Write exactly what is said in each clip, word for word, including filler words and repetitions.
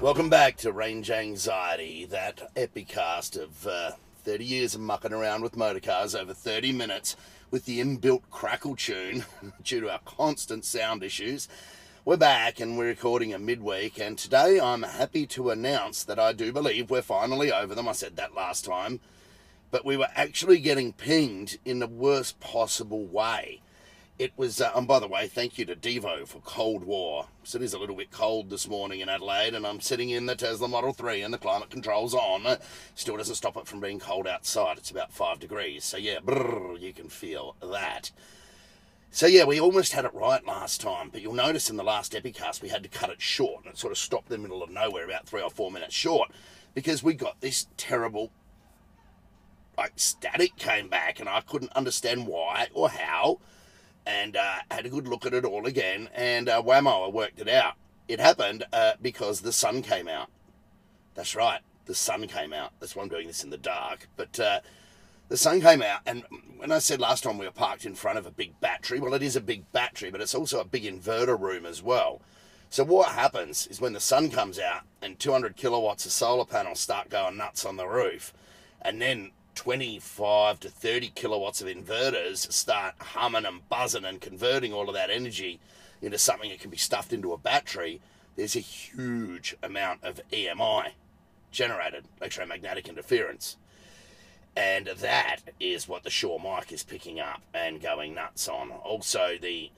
Welcome back to Range Anxiety, that epicast of uh, thirty years of mucking around with motor cars over thirty minutes with the inbuilt crackle tune due to our constant sound issues. We're back and we're recording a midweek, and today I'm happy to announce that I do believe we're finally over them. I said that last time, but we were actually getting pinged in the worst possible way. It was, uh, and by the way, thank you to Devo for Cold War. So it is a little bit cold this morning in Adelaide, and I'm sitting in the Tesla Model three and the climate control's on. Still doesn't stop it from being cold outside. It's about five degrees. So yeah, brrr, you can feel that. So yeah, we almost had it right last time, but you'll notice in the last Epicast we had to cut it short, and it sort of stopped in the middle of nowhere, about three or four minutes short, because we got this terrible, like, static came back, and I couldn't understand why or how. And uh, had a good look at it all again, and uh, whammo, I worked it out. It happened uh, because the sun came out. That's right, the sun came out. That's why I'm doing this in the dark. But uh, the sun came out, and when I said last time we were parked in front of a big battery, well, it is a big battery, but it's also a big inverter room as well. So what happens is when the sun comes out and two hundred kilowatts of solar panels start going nuts on the roof, and then twenty-five to thirty kilowatts of inverters start humming and buzzing and converting all of that energy into something that can be stuffed into a battery, there's a huge amount of E M I generated, electromagnetic interference. And that is what the Shure mic is picking up and going nuts on. Also, the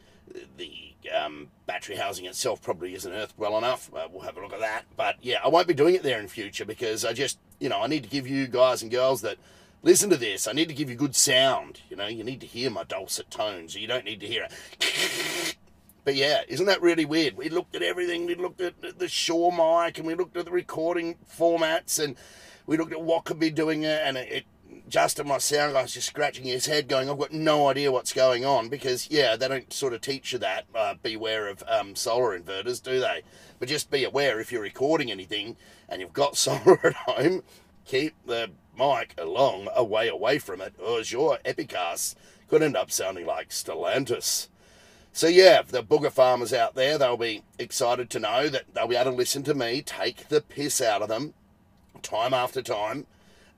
the um, battery housing itself probably isn't earthed well enough. Uh, we'll have a look at that. But yeah, I won't be doing it there in future because I just, you know, I need to give you guys and girls that listen to this, I need to give you good sound, you know, you need to hear my dulcet tones, you don't need to hear it. But yeah, isn't that really weird? We looked at everything, we looked at the Shure mic, and we looked at the recording formats, and we looked at what could be doing it, and it, it Justin, my sound guy's just scratching his head going, I've got no idea what's going on, because yeah, they don't sort of teach you that, uh, beware of um, solar inverters, do they? But just be aware, if you're recording anything, and you've got solar at home, keep the mic a long a way away from it, or as your Epicast could end up sounding like Stellantis. So yeah, the booger farmers out there, they'll be excited to know that they'll be able to listen to me take the piss out of them time after time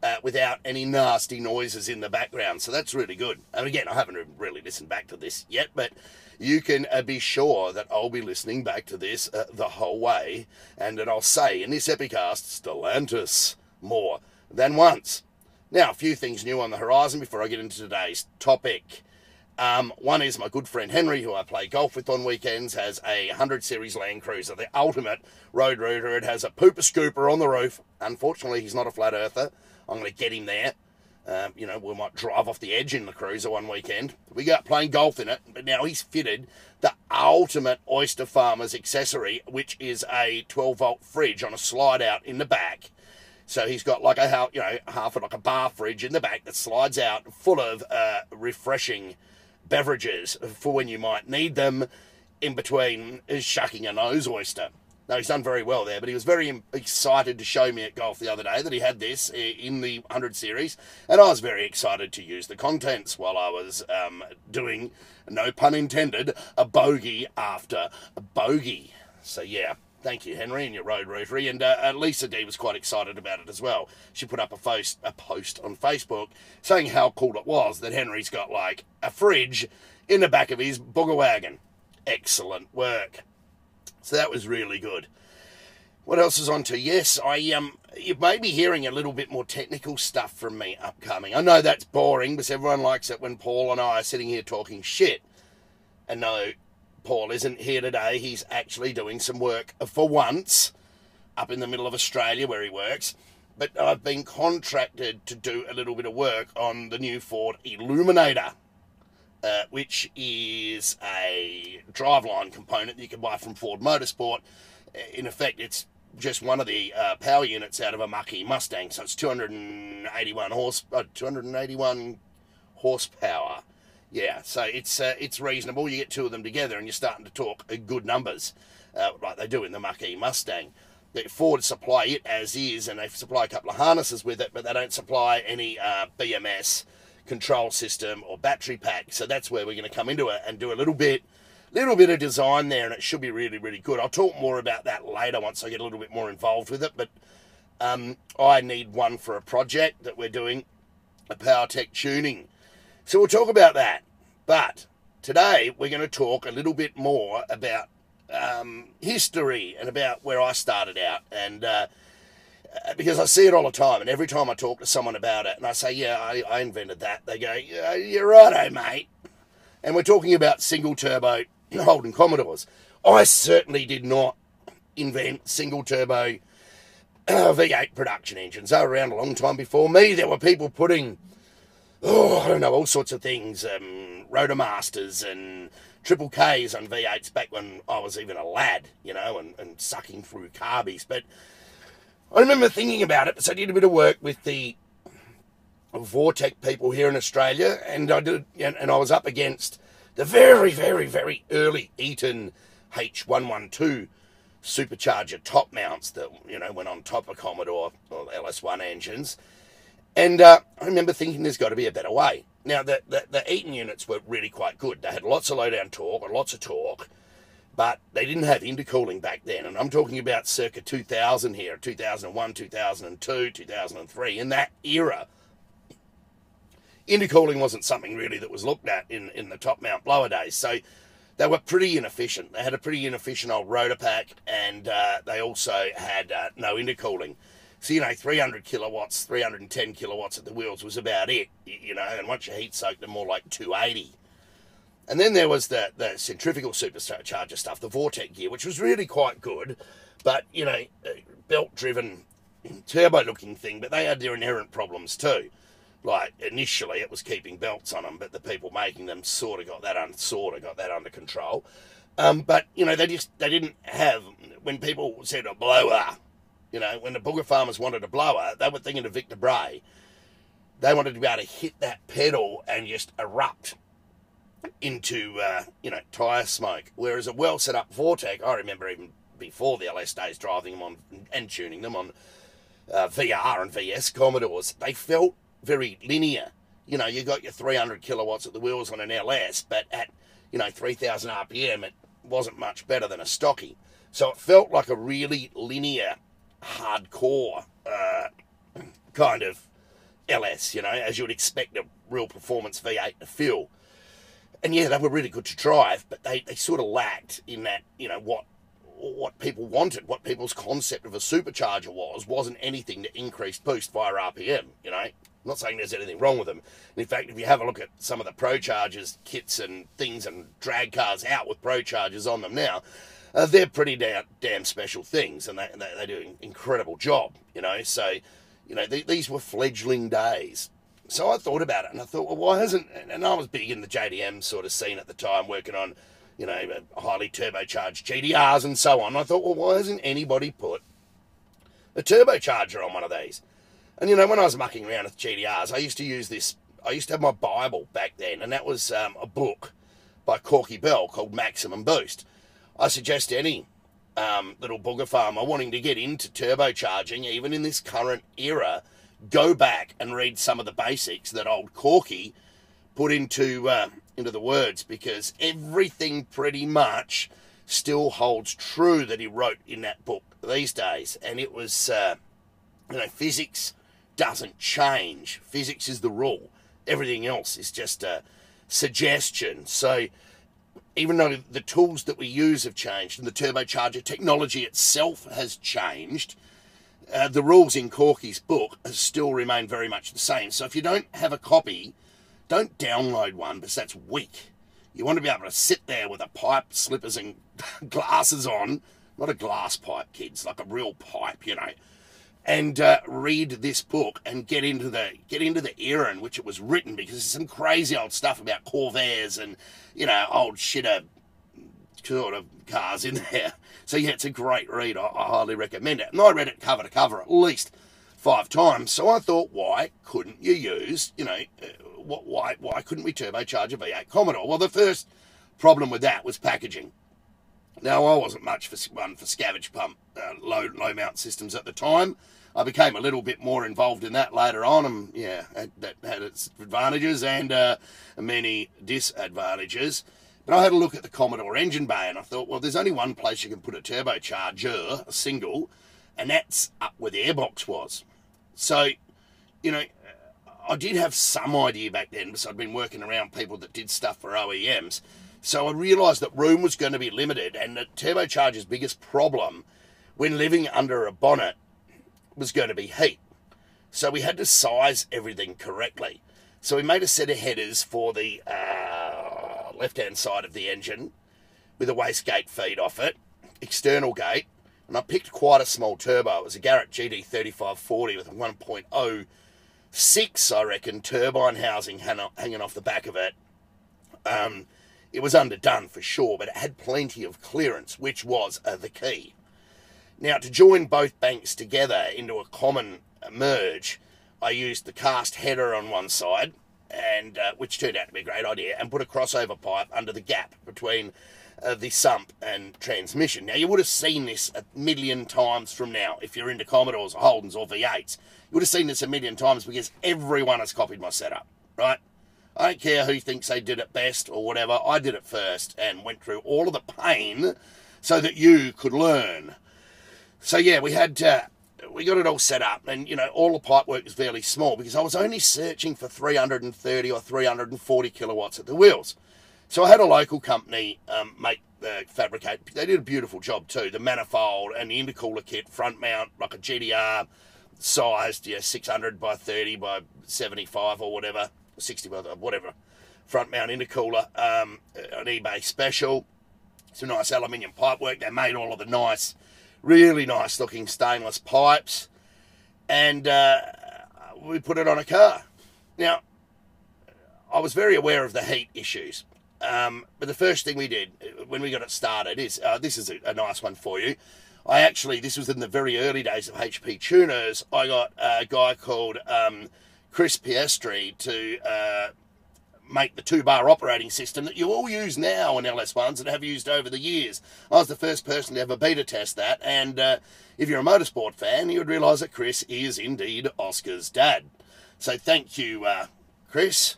uh, without any nasty noises in the background. So that's really good. And again, I haven't really listened back to this yet, but you can uh, be sure that I'll be listening back to this uh, the whole way, and that I'll say in this Epicast, Stellantis, more than once. Now, a few things new on the horizon before I get into today's topic. Um, one is my good friend Henry, who I play golf with on weekends, has a one hundred series Land Cruiser, the ultimate road router. It has a pooper scooper on the roof. Unfortunately, he's not a flat earther. I'm going to get him there. Um, you know, we might drive off the edge in the Cruiser one weekend. We got playing golf in it, but now he's fitted the ultimate oyster farmer's accessory, which is a twelve volt fridge on a slide out in the back. So he's got like a, you know, half of like a bar fridge in the back that slides out full of uh, refreshing beverages for when you might need them in between shucking a nose oyster. Now, he's done very well there, but he was very excited to show me at golf the other day that he had this in the one hundred series, and I was very excited to use the contents while I was um, doing, no pun intended, a bogey after a bogey. So yeah. Thank you, Henry, and your road rotary. And uh, Lisa D was quite excited about it as well. She put up a, face, a post on Facebook saying how cool it was that Henry's got, like, a fridge in the back of his booger wagon. Excellent work. So that was really good. What else is on to? Yes, I um, you may be hearing a little bit more technical stuff from me upcoming. I know that's boring, because everyone likes it when Paul and I are sitting here talking shit. And no, Paul isn't here today. He's actually doing some work for once up in the middle of Australia where he works. But I've been contracted to do a little bit of work on the new Ford Illuminator, uh, which is a driveline component that you can buy from Ford Motorsport. In effect, it's just one of the uh, power units out of a Mach-E Mustang. So it's two hundred eighty-one horsepower. Yeah, so it's uh, it's reasonable. You get two of them together and you're starting to talk good numbers, uh, like they do in the Mach-E Mustang. They Ford supply it as is, and they supply a couple of harnesses with it, but they don't supply any uh, B M S control system or battery pack. So that's where we're going to come into it and do a little bit, little bit of design there, and it should be really, really good. I'll talk more about that later once I get a little bit more involved with it, but um, I need one for a project that we're doing, a PowerTech tuning. So we'll talk about that. But today we're going to talk a little bit more about um, history and about where I started out, and uh, because I see it all the time, and every time I talk to someone about it and I say, yeah, I, I invented that, they go, yeah, you're righto, mate. And we're talking about single turbo Holden Commodores. I certainly did not invent single turbo uh, V eight production engines. They were around a long time before me. There were people putting, oh, I don't know, all sorts of things, um, Rotomasters and Triple Ks on V eights back when I was even a lad, you know, and, and sucking through carbies. But I remember thinking about it, so I did a bit of work with the Vortec people here in Australia, and I did, and, and I was up against the very, very, very early Eaton H one twelve supercharger top mounts that, you know, went on top of Commodore or L S one engines. And uh, I remember thinking there's got to be a better way. Now, the, the, the Eaton units were really quite good. They had lots of low-down torque and lots of torque, but they didn't have intercooling back then. And I'm talking about circa two thousand here, two thousand one, two thousand two, two thousand three, in that era. Intercooling wasn't something really that was looked at in, in the top mount blower days. So they were pretty inefficient. They had a pretty inefficient old rotor pack, and uh, they also had uh, no intercooling. So, you know, three hundred kilowatts, three hundred ten kilowatts at the wheels was about it, you know, and once you heat soaked them, more like two eighty. And then there was the, the centrifugal supercharger stuff, the Vortec gear, which was really quite good, but, you know, belt-driven, turbo-looking thing, but they had their inherent problems too. Like, initially, it was keeping belts on them, but the people making them sort of got that, un, sort of got that under control. Um, but, you know, they just, they didn't have, when people said a blower, you know, when the booger farmers wanted a blower, they were thinking of Victor Bray. They wanted to be able to hit that pedal and just erupt into, uh, you know, tyre smoke. Whereas a well-set-up Vortec, I remember even before the L S days driving them on and tuning them on uh, V R and V S Commodores, they felt very linear. You know, you got your three hundred kilowatts at the wheels on an L S, but at, you know, three thousand R P M, it wasn't much better than a stocky. So it felt like a really linear hardcore uh, kind of L S, you know, as you would expect a real performance V eight to feel. And yeah, they were really good to drive, but they, they sort of lacked in that, you know, what what people wanted, what people's concept of a supercharger was, wasn't anything that increased boost via R P M, you know. I'm not saying there's anything wrong with them. And in fact, if you have a look at some of the Pro Chargers kits and things and drag cars out with Pro Chargers on them now, Uh, they're pretty damn, damn special things, and they, they, they do an incredible job, you know. So, you know, th these were fledgling days. So I thought about it, and I thought, well, why hasn't... And I was big in the J D M sort of scene at the time, working on, you know, highly turbocharged G D Rs and so on. And I thought, well, why hasn't anybody put a turbocharger on one of these? And, you know, when I was mucking around with G D Rs, I used to use this... I used to have my Bible back then, and that was um, a book by Corky Bell called Maximum Boost. I suggest any um, little booger farmer wanting to get into turbocharging, even in this current era, go back and read some of the basics that old Corky put into uh, into the words, because everything pretty much still holds true that he wrote in that book these days. And it was, uh, you know, physics doesn't change. Physics is the rule. Everything else is just a suggestion. So even though the tools that we use have changed and the turbocharger technology itself has changed, uh, the rules in Corky's book still remain very much the same. So if you don't have a copy, don't download one, because that's weak. You want to be able to sit there with a pipe, slippers and glasses on, not a glass pipe, kids, like a real pipe, you know, and uh, read this book and get into the get into the era in which it was written, because there's some crazy old stuff about Corvairs and, you know, old shitter sort of cars in there. So, yeah, it's a great read. I, I highly recommend it. And I read it cover to cover at least five times. So I thought, why couldn't you use, you know, uh, what, why, why couldn't we turbocharge a V eight Commodore? Well, the first problem with that was packaging. Now, I wasn't much for one for scavenge pump uh, low low mount systems at the time. I became a little bit more involved in that later on, and yeah, that had its advantages and uh, many disadvantages. But I had a look at the Commodore engine bay and I thought, well, there's only one place you can put a turbocharger, a single, and that's up where the airbox was. So, you know, I did have some idea back then because I'd been working around people that did stuff for O E Ms. So I realised that room was going to be limited, and that turbocharger's biggest problem when living under a bonnet was going to be heat. So we had to size everything correctly. So we made a set of headers for the uh, left-hand side of the engine with a wastegate feed off it, external gate, and I picked quite a small turbo. It was a Garrett G D thirty-five forty with a one point oh six, I reckon, turbine housing hanging off the back of it. Um, it was underdone for sure, but it had plenty of clearance, which was uh, the key. Now, to join both banks together into a common merge, I used the cast header on one side, and uh, which turned out to be a great idea, and put a crossover pipe under the gap between uh, the sump and transmission. Now, you would have seen this a million times from now if you're into Commodores or Holdens or V eights. You would have seen this a million times because everyone has copied my setup, right? I don't care who thinks they did it best or whatever. I did it first and went through all of the pain so that you could learn. So yeah, we had uh, we got it all set up, and you know, all the pipe work was fairly small because I was only searching for three hundred thirty or three hundred forty kilowatts at the wheels. So I had a local company um, make uh, fabricate. They did a beautiful job too. The manifold and the intercooler kit, front mount, like a G D R sized, you know, six hundred by thirty by seventy-five or whatever, sixty by whatever, front mount intercooler, um, an eBay special, some nice aluminium pipe work. They made all of the nice. Really nice looking stainless pipes, and uh, we put it on a car. Now, I was very aware of the heat issues, um, but the first thing we did when we got it started is, uh, this is a, a nice one for you. I actually, this was in the very early days of H P Tuners, I got a guy called um, Chris Piastri to uh, make the two-bar operating system that you all use now in L S ones and have used over the years. I was the first person to ever beta test that, and uh, if you're a motorsport fan, you would realise that Chris is indeed Oscar's dad. So thank you, uh, Chris.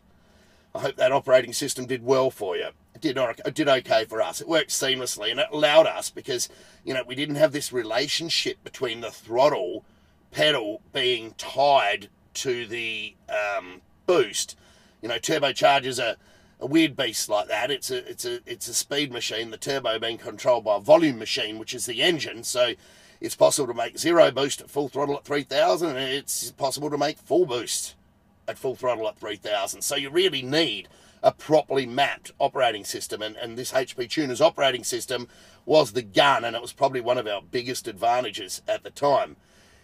I hope that operating system did well for you. It did, it did okay for us. It worked seamlessly, and it allowed us, because, you know, we didn't have this relationship between the throttle pedal being tied to the um, boost. You know, turbochargers are a weird beast like that. It's a, it's a, it's a speed machine, the turbo being controlled by a volume machine, which is the engine. So it's possible to make zero boost at full throttle at three thousand, and it's possible to make full boost at full throttle at three thousand. So you really need a properly mapped operating system, and, and this H P Tuners operating system was the gun, and it was probably one of our biggest advantages at the time.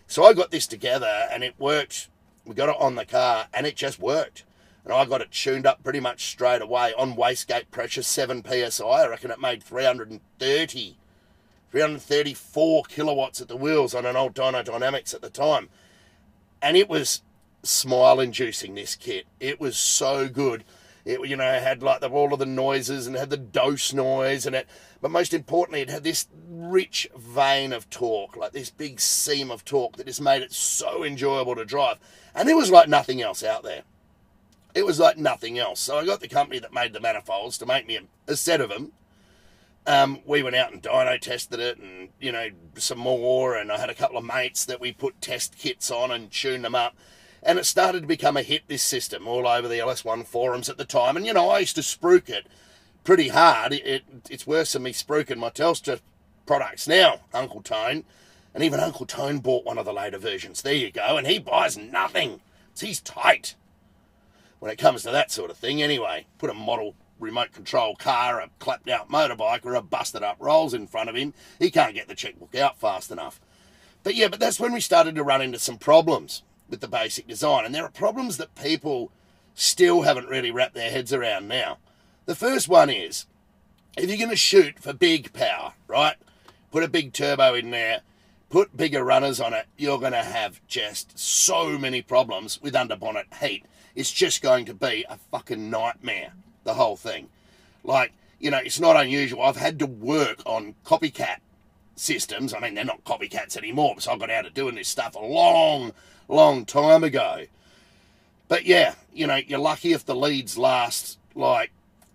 So I got this together, and it worked. We got it on the car, and it just worked. And I got it tuned up pretty much straight away on wastegate pressure, seven P S I. I reckon it made three hundred thirty, three hundred thirty-four kilowatts at the wheels on an old Dyno Dynamics at the time. And it was smile-inducing, this kit. It was so good. It, you know, had like the, all of the noises, and it had the dose noise, and it, but most importantly, it had this rich vein of torque, like this big seam of torque that just made it so enjoyable to drive. And it was like nothing else out there. It was like nothing else. So I got the company that made the manifolds to make me a, a set of them. Um, we went out and dyno tested it, and, you know, some more. And I had a couple of mates that we put test kits on and tuned them up. And it started to become a hit, this system, all over the L S one forums at the time. And, you know, I used to spruik it pretty hard. It, it, it's worse than me spruiking my Telstra products now, Uncle Tone. And even Uncle Tone bought one of the later versions. There you go. And he buys nothing. So he's tight when it comes to that sort of thing. Anyway, put a model remote control car, a clapped out motorbike, or a busted up Rolls in front of him, he can't get the checkbook out fast enough. But yeah, but that's when we started to run into some problems with the basic design, and there are problems that people still haven't really wrapped their heads around now. The first one is, if you're going to shoot for big power, right, put a big turbo in there, put bigger runners on it, you're going to have just so many problems with underbonnet heat. It's just going to be a fucking nightmare, the whole thing. Like, you know, it's not unusual. I've had to work on copycat systems. I mean, they're not copycats anymore, so I got out of doing this stuff a long, long time ago. But yeah, you know, you're lucky if the leads last like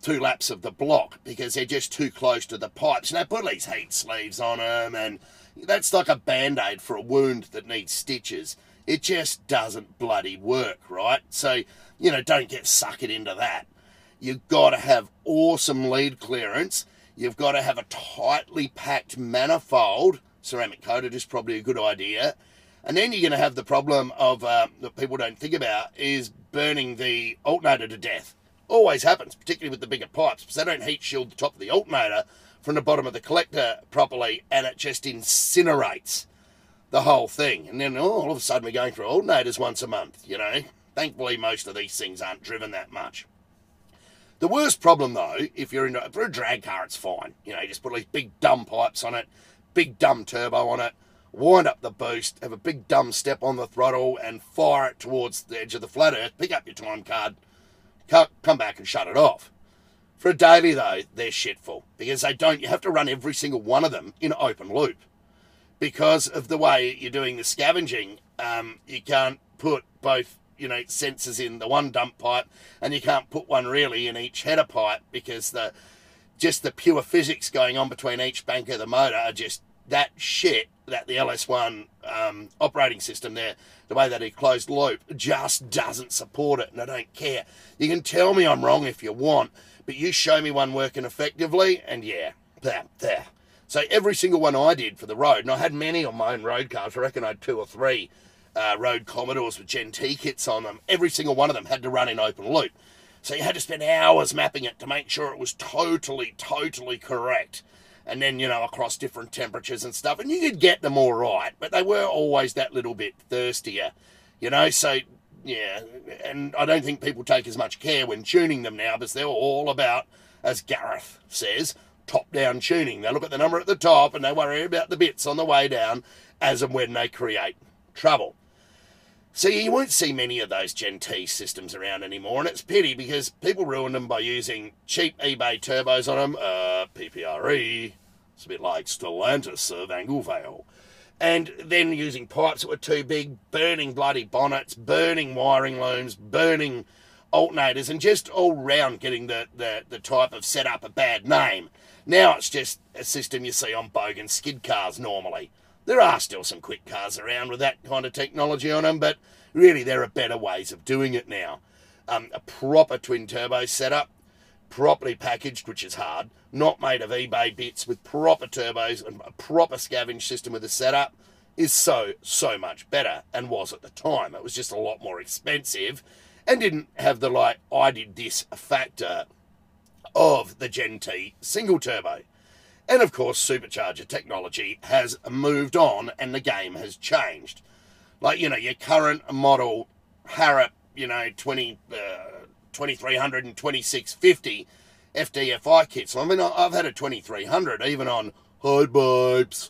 two laps of the block because they're just too close to the pipes. And they put these heat sleeves on them, and that's like a Band-Aid for a wound that needs stitches. It just doesn't bloody work, right? So, you know, don't get suckered into that. You've got to have awesome lead clearance. You've got to have a tightly packed manifold. Ceramic coated is probably a good idea. And then you're going to have the problem of, uh, that people don't think about, is burning the alternator to death. Always happens, particularly with the bigger pipes, because they don't heat shield the top of the alternator from the bottom of the collector properly, and it just incinerates the whole thing. And then oh, all of a sudden we're going through alternators once a month, you know. Thankfully, most of these things aren't driven that much. The worst problem, though, if you're into, for a drag car, it's fine. You know, you just put these big dumb pipes on it, big dumb turbo on it, wind up the boost, have a big dumb step on the throttle, and fire it towards the edge of the flat earth, pick up your time card, come back and shut it off. For a daily, though, they're shitful, because they don't, you have to run every single one of them in open loop. Because of the way you're doing the scavenging, um, you can't put both, you know, sensors in the one dump pipe, and you can't put one really in each header pipe, because the just the pure physics going on between each bank of the motor are just that shit that the L S one um, operating system there, the way that it closed loop, just doesn't support it, and I don't care. You can tell me I'm wrong if you want, but you show me one working effectively, and yeah, that there. So every single one I did for the road, and I had many on my own road cars, I reckon I had two or three uh, road Commodores with Gen T kits on them, every single one of them had to run in open loop. So you had to spend hours mapping it to make sure it was totally, totally correct. And then, you know, across different temperatures and stuff, and you could get them all right, but they were always that little bit thirstier, you know, so, yeah, and I don't think people take as much care when tuning them now, because they're all about, as Gareth says, top-down tuning. They look at the number at the top and they worry about the bits on the way down as and when they create trouble. So you won't see many of those Gen T systems around anymore, and it's pity because people ruin them by using cheap eBay turbos on them, uh, P P R E, it's a bit like Stellantis of Anglevale, and then using pipes that were too big, burning bloody bonnets, burning wiring looms, burning alternators, and just all round getting the, the, the type of setup a bad name. Now it's just a system you see on bogan skid cars normally. There are still some quick cars around with that kind of technology on them, but really there are better ways of doing it now. Um, a proper twin turbo setup, properly packaged, which is hard, not made of eBay bits, with proper turbos and a proper scavenge system with a setup, is so, so much better, and was at the time. It was just a lot more expensive and didn't have the, like, I did this factor of the Gen T single turbo. And of course, supercharger technology has moved on and the game has changed. Like, you know, your current model Harrop, you know, twenty-three hundred and twenty-six fifty F D F I kits. I mean, I've had a twenty-three hundred even on high pipes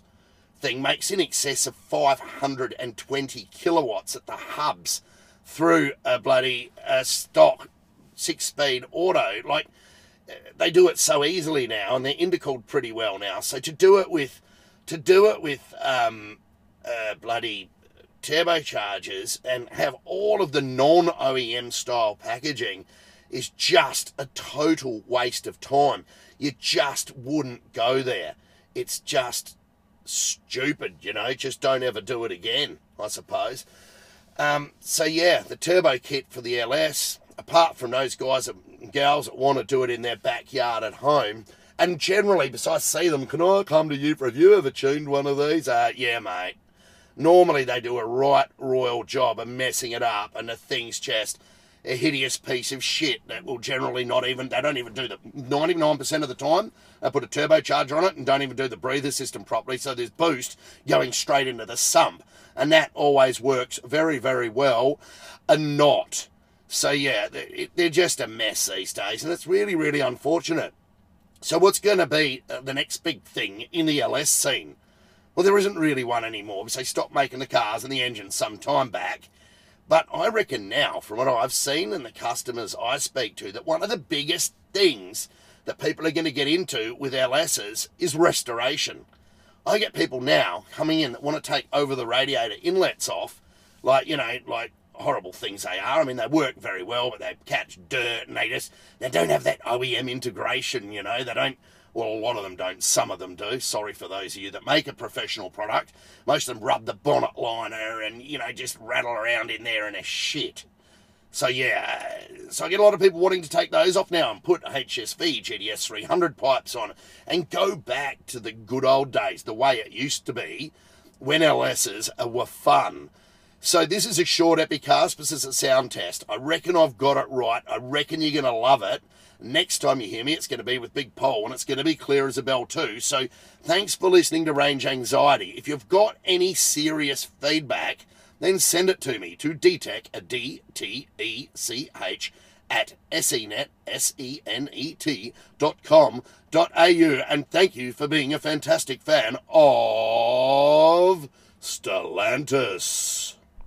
thing, makes in excess of five hundred twenty kilowatts at the hubs through a bloody uh, stock six-speed auto. Like, they do it so easily now, and they're intercooled pretty well now. So to do it with, to do it with um, uh, bloody turbochargers and have all of the non-O E M style packaging is just a total waste of time. You just wouldn't go there. It's just stupid, you know. Just don't ever do it again, I suppose. Um, so yeah, the turbo kit for the L S, apart from those guys and gals that want to do it in their backyard at home, and generally, besides see them, can I come to you for, have you ever tuned one of these? Uh, yeah, mate. Normally they do a right royal job of messing it up, and the thing's just a hideous piece of shit that will generally not even, they don't even do the, ninety-nine percent of the time, they put a turbocharger on it and don't even do the breather system properly, so there's boost going straight into the sump. And that always works very, very well, and not. So yeah, they're just a mess these days, and it's really, really unfortunate. So what's going to be the next big thing in the L S scene? Well, there isn't really one anymore, because they stopped making the cars and the engines some time back. But I reckon now, from what I've seen and the customers I speak to, that one of the biggest things that people are going to get into with L Ss is restoration. I get people now coming in that want to take over the radiator inlets off, like, you know, like, horrible things they are. I mean, they work very well, but they catch dirt, and they just, they don't have that O E M integration, you know. They don't, well, a lot of them don't, some of them do. Sorry for those of you that make a professional product. Most of them rub the bonnet liner and, you know, just rattle around in there and a shit. So yeah, so I get a lot of people wanting to take those off now and put H S V G D S three hundred pipes on and go back to the good old days, the way it used to be when L Ss were fun. So this is a short epicast, this is a sound test. I reckon I've got it right. I reckon you're going to love it. Next time you hear me, it's going to be with Big Pole, and it's going to be clear as a bell too. So thanks for listening to Range Anxiety. If you've got any serious feedback, then send it to me, to D T E C at senet dot com dot A U, and thank you for being a fantastic fan of Stellantis.